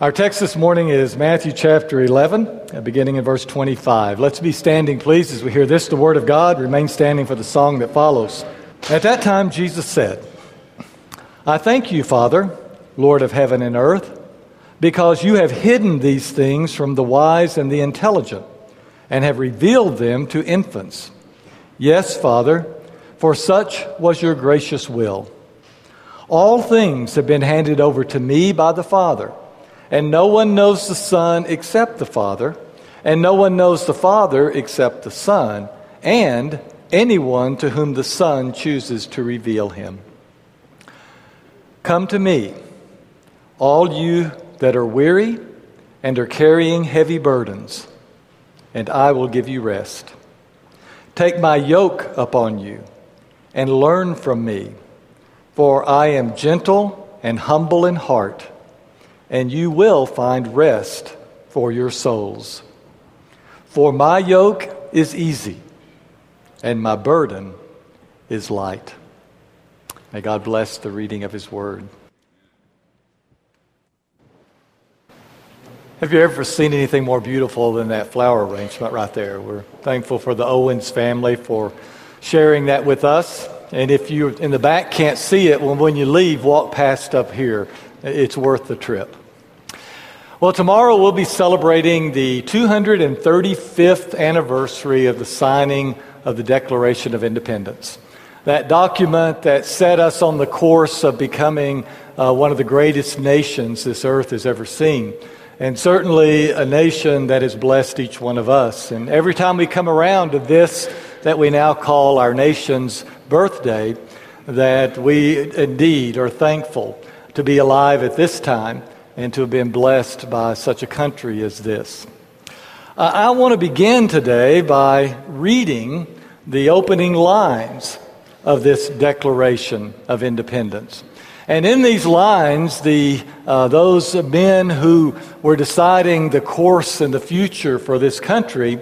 Our text this morning is Matthew chapter 11, beginning in verse 25. Let's be standing, please, as we hear this, the Word of God. Remain standing for the song that follows. At that time, Jesus said, I thank you, Father, Lord of heaven and earth, because you have hidden these things from the wise and the intelligent, and have revealed them to infants. Yes, Father, for such was your gracious will. All things have been handed over to me by the Father. And no one knows the Son except the Father, and no one knows the Father except the Son, and anyone to whom the Son chooses to reveal him. Come to me, all you that are weary and are carrying heavy burdens, and I will give you rest. Take my yoke upon you and learn from me, for I am gentle and humble in heart, and you will find rest for your souls. For my yoke is easy, and my burden is light. May God bless the reading of His Word. Have you ever seen anything more beautiful than that flower arrangement right there? We're thankful for the Owens family for sharing that with us. And if you in the back can't see it, well, when you leave, walk past up here. It's worth the trip. Well, tomorrow we'll be celebrating the 235th anniversary of the signing of the Declaration of Independence. That document that set us on the course of becoming one of the greatest nations this earth has ever seen. And certainly a nation that has blessed each one of us. And every time we come around to this that we now call our nation's birthday, that we indeed are thankful to be alive at this time and to have been blessed by such a country as this. I want to begin today by reading the opening lines of this Declaration of Independence. And in these lines, those men who were deciding the course and the future for this country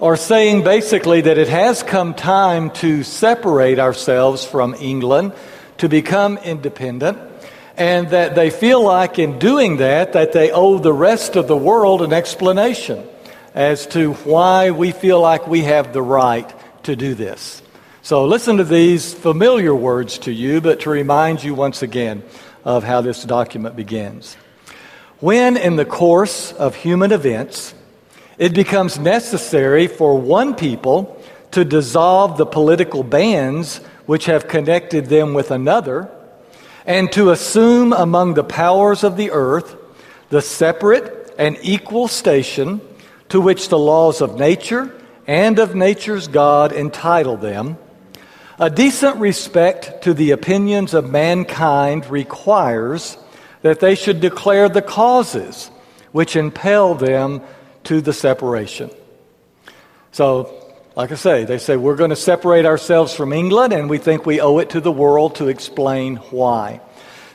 are saying basically that it has come time to separate ourselves from England, to become independent, and that they feel like in doing that they owe the rest of the world an explanation as to why we feel like we have the right to do this. So listen to these familiar words to you, but to remind you once again of how this document begins. When in the course of human events, it becomes necessary for one people to dissolve the political bands which have connected them with another, and to assume among the powers of the earth the separate and equal station to which the laws of nature and of nature's God entitle them, a decent respect to the opinions of mankind requires that they should declare the causes which impel them to the separation. So, like I say, they say we're going to separate ourselves from England, and we think we owe it to the world to explain why.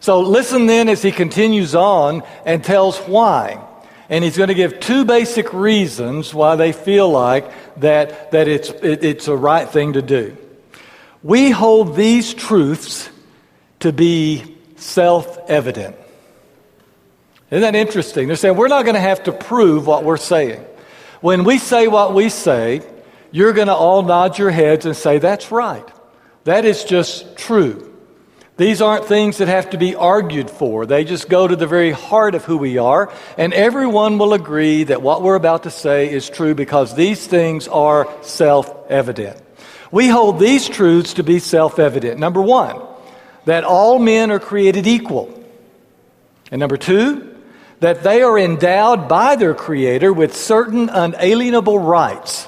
So listen then as he continues on and tells why. And he's going to give two basic reasons why they feel like that it's a right thing to do. We hold these truths to be self-evident. Isn't that interesting? They're saying we're not going to have to prove what we're saying. When we say what we say, you're going to all nod your heads and say, that's right. That is just true. These aren't things that have to be argued for. They just go to the very heart of who we are, and everyone will agree that what we're about to say is true because these things are self-evident. We hold these truths to be self-evident. Number one, that all men are created equal. And number two, that they are endowed by their Creator with certain unalienable rights.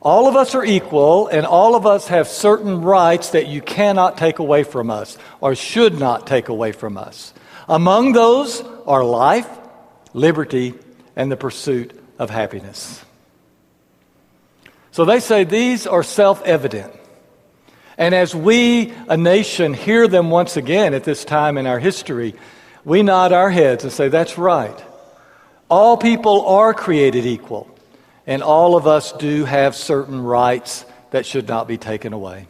All of us are equal, and all of us have certain rights that you cannot take away from us or should not take away from us. Among those are life, liberty, and the pursuit of happiness. So they say these are self-evident. And as we, a nation, hear them once again at this time in our history, we nod our heads and say, that's right. All people are created equal. And all of us do have certain rights that should not be taken away.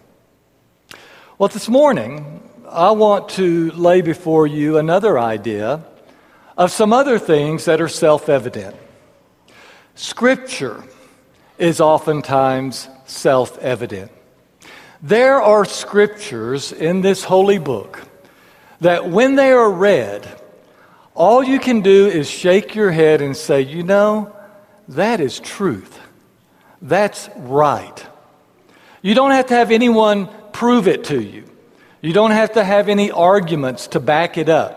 Well, this morning, I want to lay before you another idea of some other things that are self-evident. Scripture is oftentimes self-evident. There are scriptures in this holy book that when they are read, all you can do is shake your head and say, you know, that is truth. That's right. You don't have to have anyone prove it to you. You don't have to have any arguments to back it up.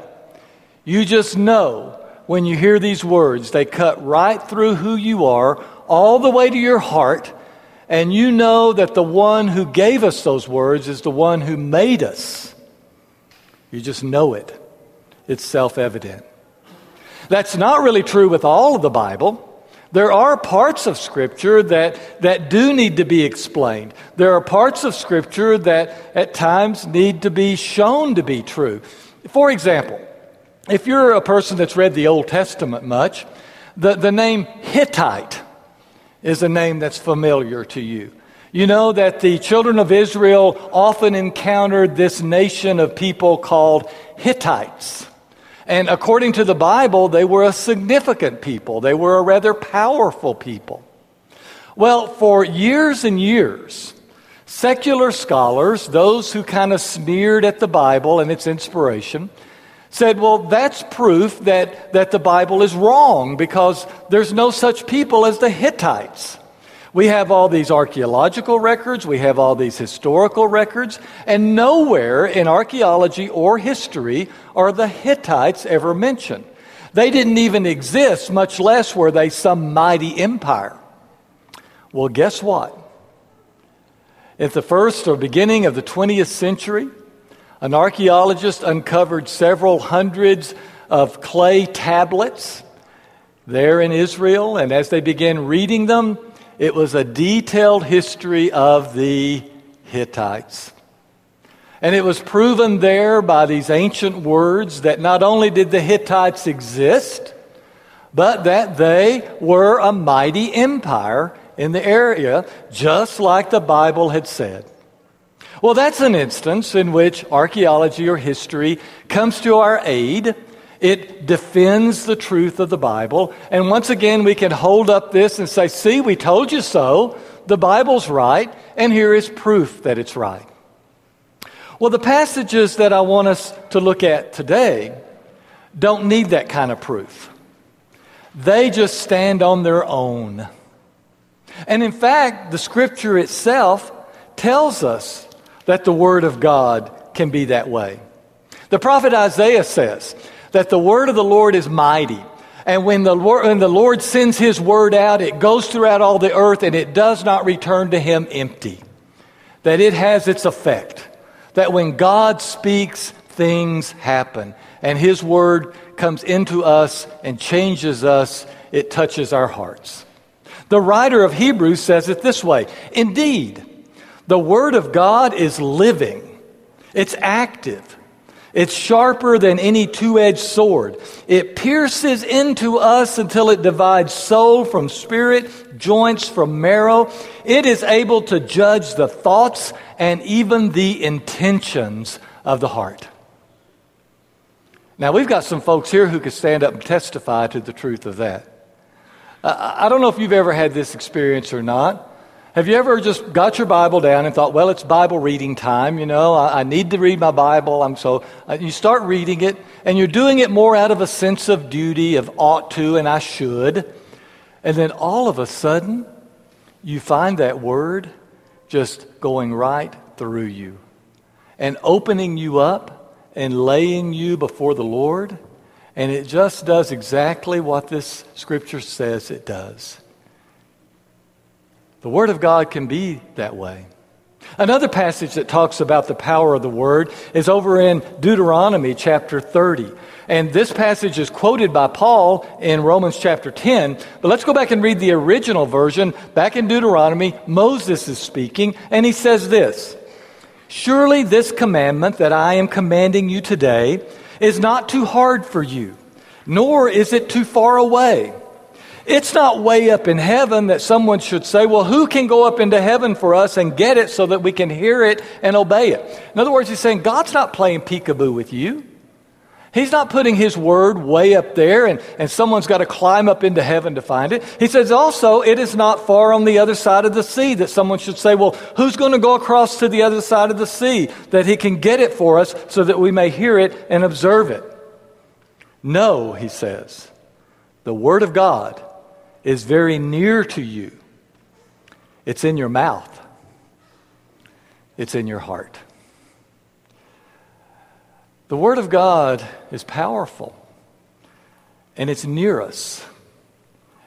You just know when you hear these words, they cut right through who you are, all the way to your heart, and you know that the one who gave us those words is the one who made us. You just know it. It's self-evident. That's not really true with all of the Bible. There are parts of Scripture that do need to be explained. There are parts of Scripture that at times need to be shown to be true. For example, if you're a person that's read the Old Testament much, the name Hittite is a name that's familiar to you. You know that the children of Israel often encountered this nation of people called Hittites. And according to the Bible, they were a significant people. They were a rather powerful people. Well, for years and years, secular scholars, those who kind of sneered at the Bible and its inspiration, said, well, that's proof that the Bible is wrong because there's no such people as the Hittites. We have all these archaeological records, we have all these historical records, and nowhere in archaeology or history are the Hittites ever mentioned. They didn't even exist, much less were they some mighty empire. Well, guess what? At the first or beginning of the 20th century, an archaeologist uncovered several hundreds of clay tablets there in Israel, and as they began reading them, it was a detailed history of the Hittites. And it was proven there by these ancient words that not only did the Hittites exist, but that they were a mighty empire in the area, just like the Bible had said. Well, that's an instance in which archaeology or history comes to our aid. It defends the truth of the Bible. And once again, we can hold up this and say, see, we told you so. The Bible's right. And here is proof that it's right. Well, the passages that I want us to look at today don't need that kind of proof. They just stand on their own. And in fact, the Scripture itself tells us that the Word of God can be that way. The prophet Isaiah says that the word of the Lord is mighty. And when the Lord sends his word out, it goes throughout all the earth and it does not return to him empty. That it has its effect. That when God speaks, things happen. And his word comes into us and changes us. It touches our hearts. The writer of Hebrews says it this way. Indeed, the word of God is living. It's active. It's sharper than any two-edged sword. It pierces into us until it divides soul from spirit, joints from marrow. It is able to judge the thoughts and even the intentions of the heart. Now, we've got some folks here who could stand up and testify to the truth of that. I don't know if you've ever had this experience or not. Have you ever just got your Bible down and thought, well, it's Bible reading time, you know, I need to read my Bible, you start reading it, and you're doing it more out of a sense of duty, of ought to, and I should, and then all of a sudden, you find that word just going right through you, and opening you up, and laying you before the Lord, and it just does exactly what this Scripture says it does. The Word of God can be that way. Another passage that talks about the power of the Word is over in Deuteronomy chapter 30. And this passage is quoted by Paul in Romans chapter 10. But let's go back and read the original version. Back in Deuteronomy, Moses is speaking, and he says this, "Surely this commandment that I am commanding you today is not too hard for you, nor is it too far away. It's not way up in heaven that someone should say, well, who can go up into heaven for us and get it so that we can hear it and obey it?" In other words, he's saying God's not playing peekaboo with you. He's not putting his word way up there and someone's got to climb up into heaven to find it. He says also, it is not far on the other side of the sea that someone should say, well, who's going to go across to the other side of the sea that he can get it for us so that we may hear it and observe it? No, he says, the word of God is very near to you. It's in your mouth. It's in your heart. The word of God is powerful, and it's near us,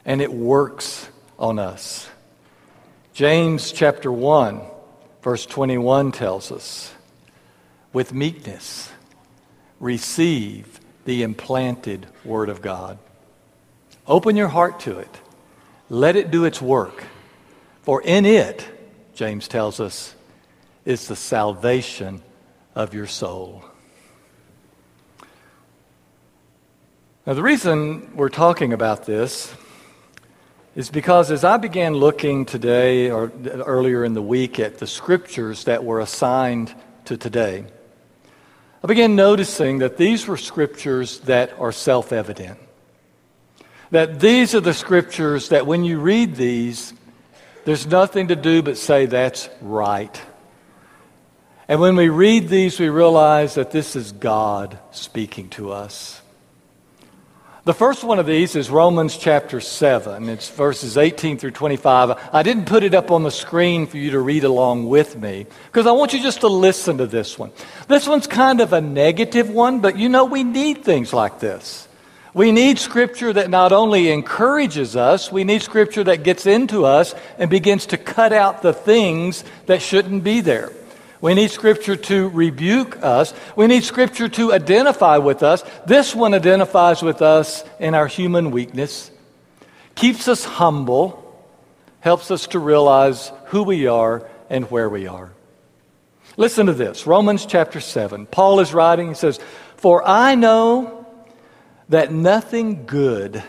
and it works on us. James chapter 1, verse 21 tells us, with meekness, receive the implanted word of God. Open your heart to it. Let it do its work. For in it, James tells us, is the salvation of your soul. Now, the reason we're talking about this is because as I began looking today or earlier in the week at the scriptures that were assigned to today, I began noticing that these were scriptures that are self-evident. That these are the scriptures that when you read these, there's nothing to do but say that's right. And when we read these, we realize that this is God speaking to us. The first one of these is Romans chapter 7. It's verses 18 through 25. I didn't put it up on the screen for you to read along with me because I want you just to listen to this one. This one's kind of a negative one, but you know we need things like this. We need scripture that not only encourages us, we need scripture that gets into us and begins to cut out the things that shouldn't be there. We need scripture to rebuke us. We need scripture to identify with us. This one identifies with us in our human weakness, keeps us humble, helps us to realize who we are and where we are. Listen to this, Romans chapter 7. Paul is writing, he says, for I know that nothing good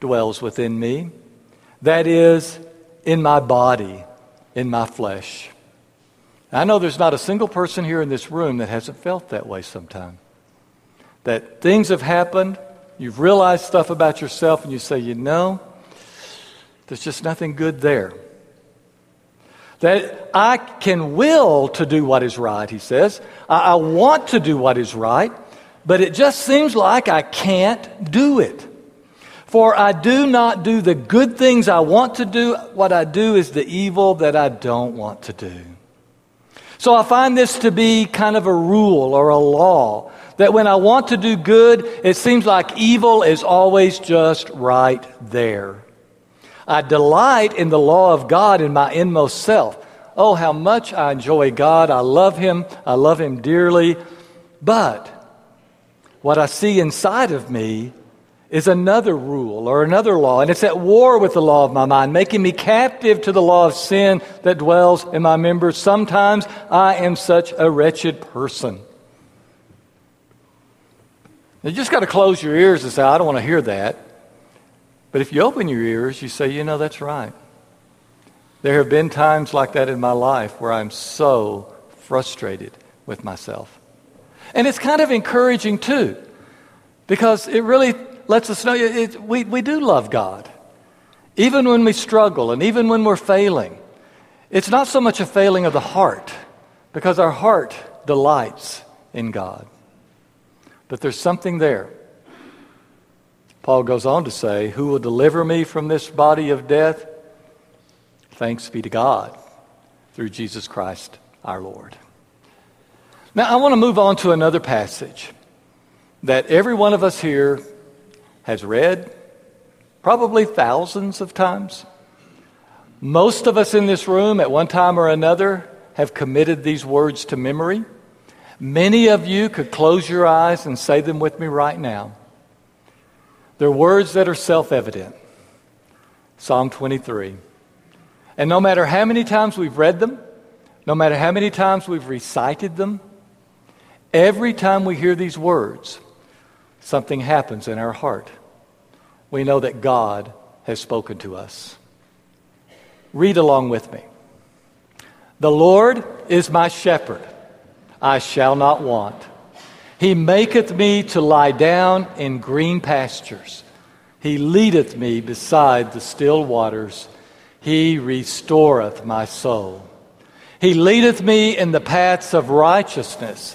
dwells within me, that is, in my body, in my flesh. I know there's not a single person here in this room that hasn't felt that way sometime. That things have happened, you've realized stuff about yourself, and you say, you know, there's just nothing good there. That I can will to do what is right, he says. I want to do what is right, but it just seems like I can't do it. For I do not do the good things I want to do. What I do is the evil that I don't want to do. So I find this to be kind of a rule or a law, that when I want to do good, it seems like evil is always just right there. I delight in the law of God in my inmost self. Oh, how much I enjoy God. I love Him dearly. But what I see inside of me is another rule or another law, and it's at war with the law of my mind, making me captive to the law of sin that dwells in my members. Sometimes I am such a wretched person. You just got to close your ears and say, I don't want to hear that. But if you open your ears, you say, you know, that's right. There have been times like that in my life where I'm so frustrated with myself. And it's kind of encouraging too, because it really lets us know we do love God. Even when we struggle and even when we're failing, it's not so much a failing of the heart, because our heart delights in God. But there's something there. Paul goes on to say, who will deliver me from this body of death? Thanks be to God through Jesus Christ our Lord. Now I want to move on to another passage that every one of us here has read probably thousands of times. Most of us in this room at one time or another have committed these words to memory. Many of you could close your eyes and say them with me right now. They're words that are self-evident. Psalm 23. And no matter how many times we've read them, no matter how many times we've recited them, every time we hear these words, something happens in our heart. We know that God has spoken to us. Read along with me. The Lord is my shepherd. I shall not want. He maketh me to lie down in green pastures. He leadeth me beside the still waters. He restoreth my soul. He leadeth me in the paths of righteousness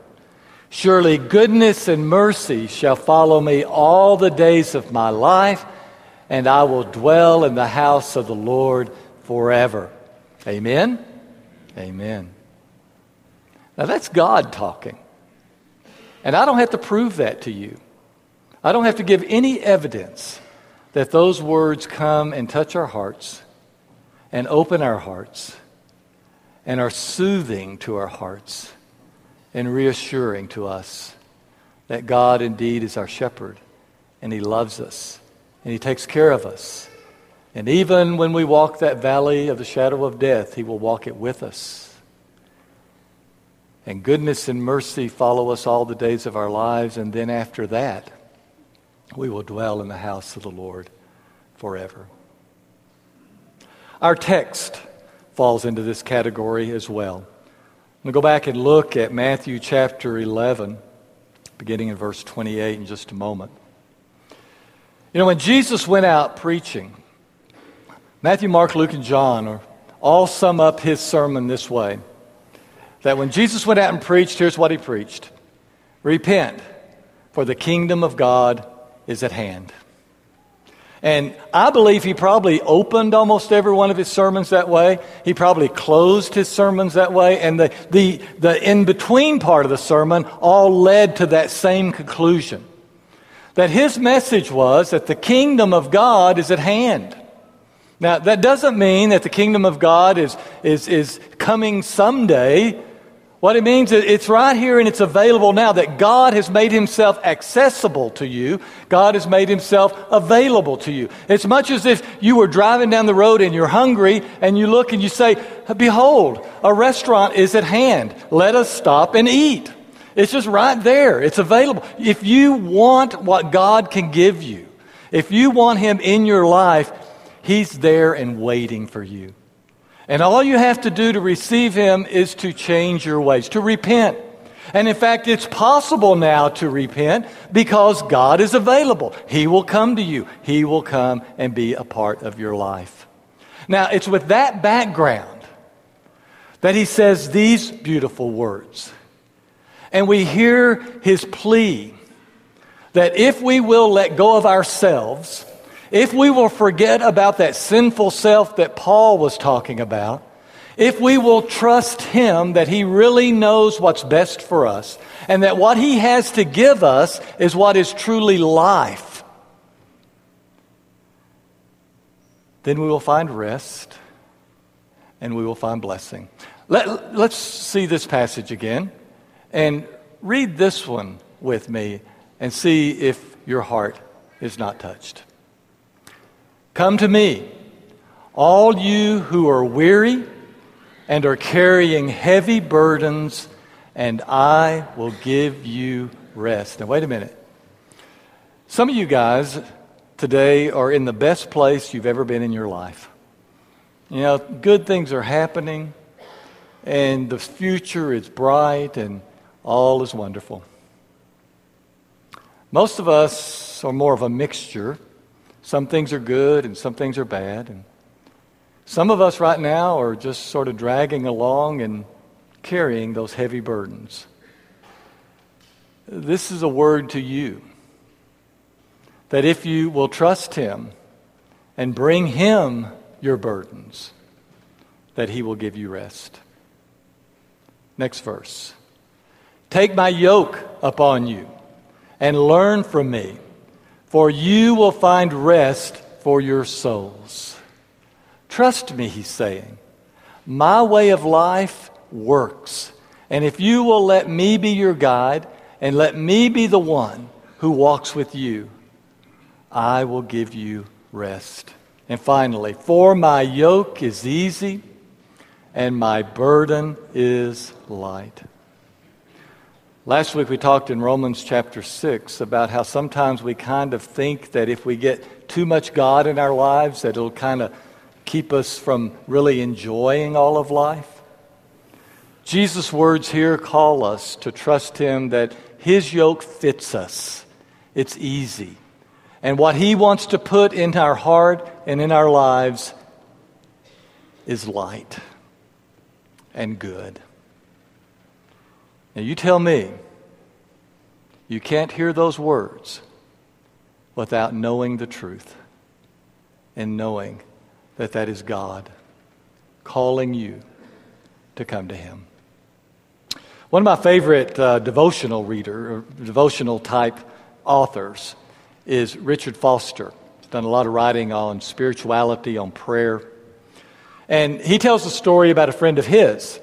Surely goodness and mercy shall follow me all the days of my life, and I will dwell in the house of the Lord forever. Amen? Amen. Now that's God talking. And I don't have to prove that to you. I don't have to give any evidence that those words come and touch our hearts and open our hearts and are soothing to our hearts and reassuring to us that God indeed is our shepherd, and he loves us, and he takes care of us. And even when we walk that valley of the shadow of death, he will walk it with us. And goodness and mercy follow us all the days of our lives, and then after that, we will dwell in the house of the Lord forever. Our text falls into this category as well. I'm going to go back and look at Matthew chapter 11, beginning in verse 28 in just a moment. You know, when Jesus went out preaching, Matthew, Mark, Luke, and John all sum up his sermon this way, that when Jesus went out and preached, here's what he preached: repent, for the kingdom of God is at hand. And I believe he probably opened almost every one of his sermons that way. He probably closed his sermons that way. And the in-between part of the sermon all led to that same conclusion. That his message was that the kingdom of God is at hand. Now, that doesn't mean that the kingdom of God is coming someday. What it means is it's right here and it's available now, that God has made himself accessible to you. God has made himself available to you. It's much as if you were driving down the road and you're hungry and you look and you say, behold, a restaurant is at hand. Let us stop and eat. It's just right there. It's available. If you want what God can give you, if you want him in your life, he's there and waiting for you. And all you have to do to receive him is to change your ways, to repent. And in fact, it's possible now to repent because God is available. He will come to you. He will come and be a part of your life. Now, it's with that background that he says these beautiful words. And we hear his plea that if we will let go of ourselves, if we will forget about that sinful self that Paul was talking about, if we will trust him that he really knows what's best for us and that what he has to give us is what is truly life, then we will find rest and we will find blessing. Let's see this passage again and read this one with me and see if your heart is not touched. Come to me, all you who are weary and are carrying heavy burdens, and I will give you rest. Now, wait a minute. Some of you guys today are in the best place you've ever been in your life. You know, good things are happening, and the future is bright, and all is wonderful. Most of us are more of a mixture. Some things are good and some things are bad. And some of us right now are just sort of dragging along and carrying those heavy burdens. This is a word to you, that if you will trust him and bring him your burdens, that he will give you rest. Next verse. Take my yoke upon you and learn from me, for you will find rest for your souls. Trust me, he's saying. My way of life works. And if you will let me be your guide and let me be the one who walks with you, I will give you rest. And finally, for my yoke is easy and my burden is light. Last week we talked in Romans chapter 6 about how sometimes we kind of think that if we get too much God in our lives, that it'll kind of keep us from really enjoying all of life. Jesus' words here call us to trust Him that His yoke fits us. It's easy. And what He wants to put in our heart and in our lives is light and good. Now you tell me, you can't hear those words without knowing the truth and knowing that that is God calling you to come to Him. One of my favorite devotional type authors is Richard Foster. He's done a lot of writing on spirituality, on prayer. And he tells a story about a friend of his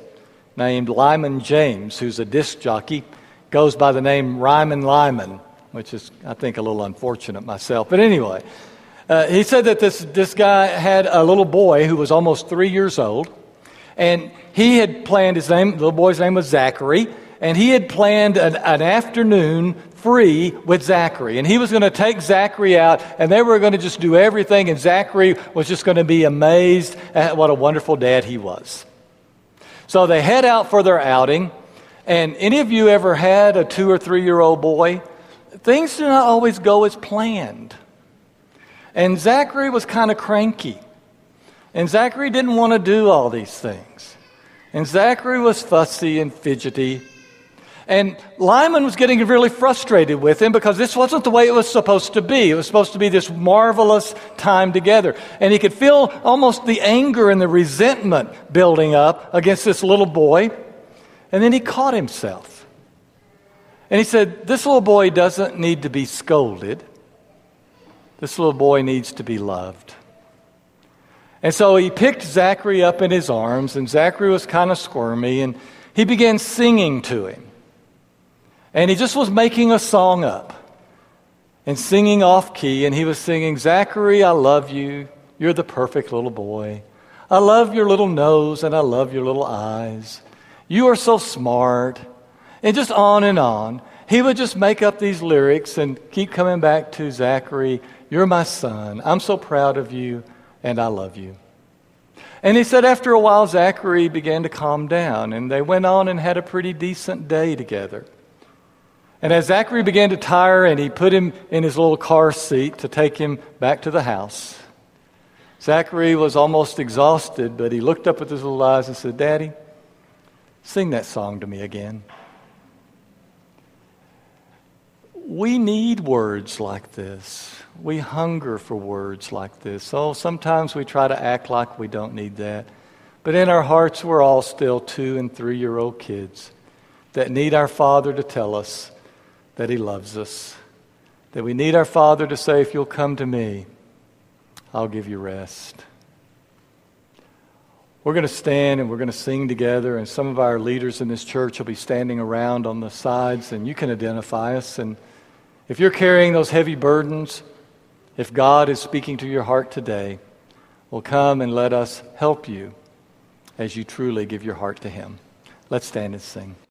named Lyman James, who's a disc jockey, goes by the name Ryman Lyman, which is, I think, a little unfortunate myself. But anyway, he said that this guy had a little boy who was almost 3 years old, and he had planned his name, the little boy's name was Zachary, and he had planned an afternoon free with Zachary. And he was going to take Zachary out, and they were going to just do everything, and Zachary was just going to be amazed at what a wonderful dad he was. So they head out for their outing, and any of you ever had a 2 or 3 year old boy? Things do not always go as planned. And Zachary was kind of cranky, and Zachary didn't want to do all these things, and Zachary was fussy and fidgety. And Lyman was getting really frustrated with him because this wasn't the way it was supposed to be. It was supposed to be this marvelous time together. And he could feel almost the anger and the resentment building up against this little boy. And then he caught himself. And he said, this little boy doesn't need to be scolded. This little boy needs to be loved. And so he picked Zachary up in his arms, and Zachary was kind of squirmy, and he began singing to him. And he just was making a song up and singing off key. And he was singing, Zachary, I love you. You're the perfect little boy. I love your little nose and I love your little eyes. You are so smart. And just on and on. He would just make up these lyrics and keep coming back to Zachary. You're my son. I'm so proud of you and I love you. And he said after a while, Zachary began to calm down. And they went on and had a pretty decent day together. And as Zachary began to tire and he put him in his little car seat to take him back to the house, Zachary was almost exhausted, but he looked up at his little eyes and said, Daddy, sing that song to me again. We need words like this. We hunger for words like this. Oh, sometimes we try to act like we don't need that. But in our hearts, we're all still 2 and 3 year old kids that need our Father to tell us that He loves us, that we need our Father to say, if you'll come to me, I'll give you rest. We're going to stand and we're going to sing together, and some of our leaders in this church will be standing around on the sides, and you can identify us. And if you're carrying those heavy burdens, if God is speaking to your heart today, well, come and let us help you as you truly give your heart to Him. Let's stand and sing.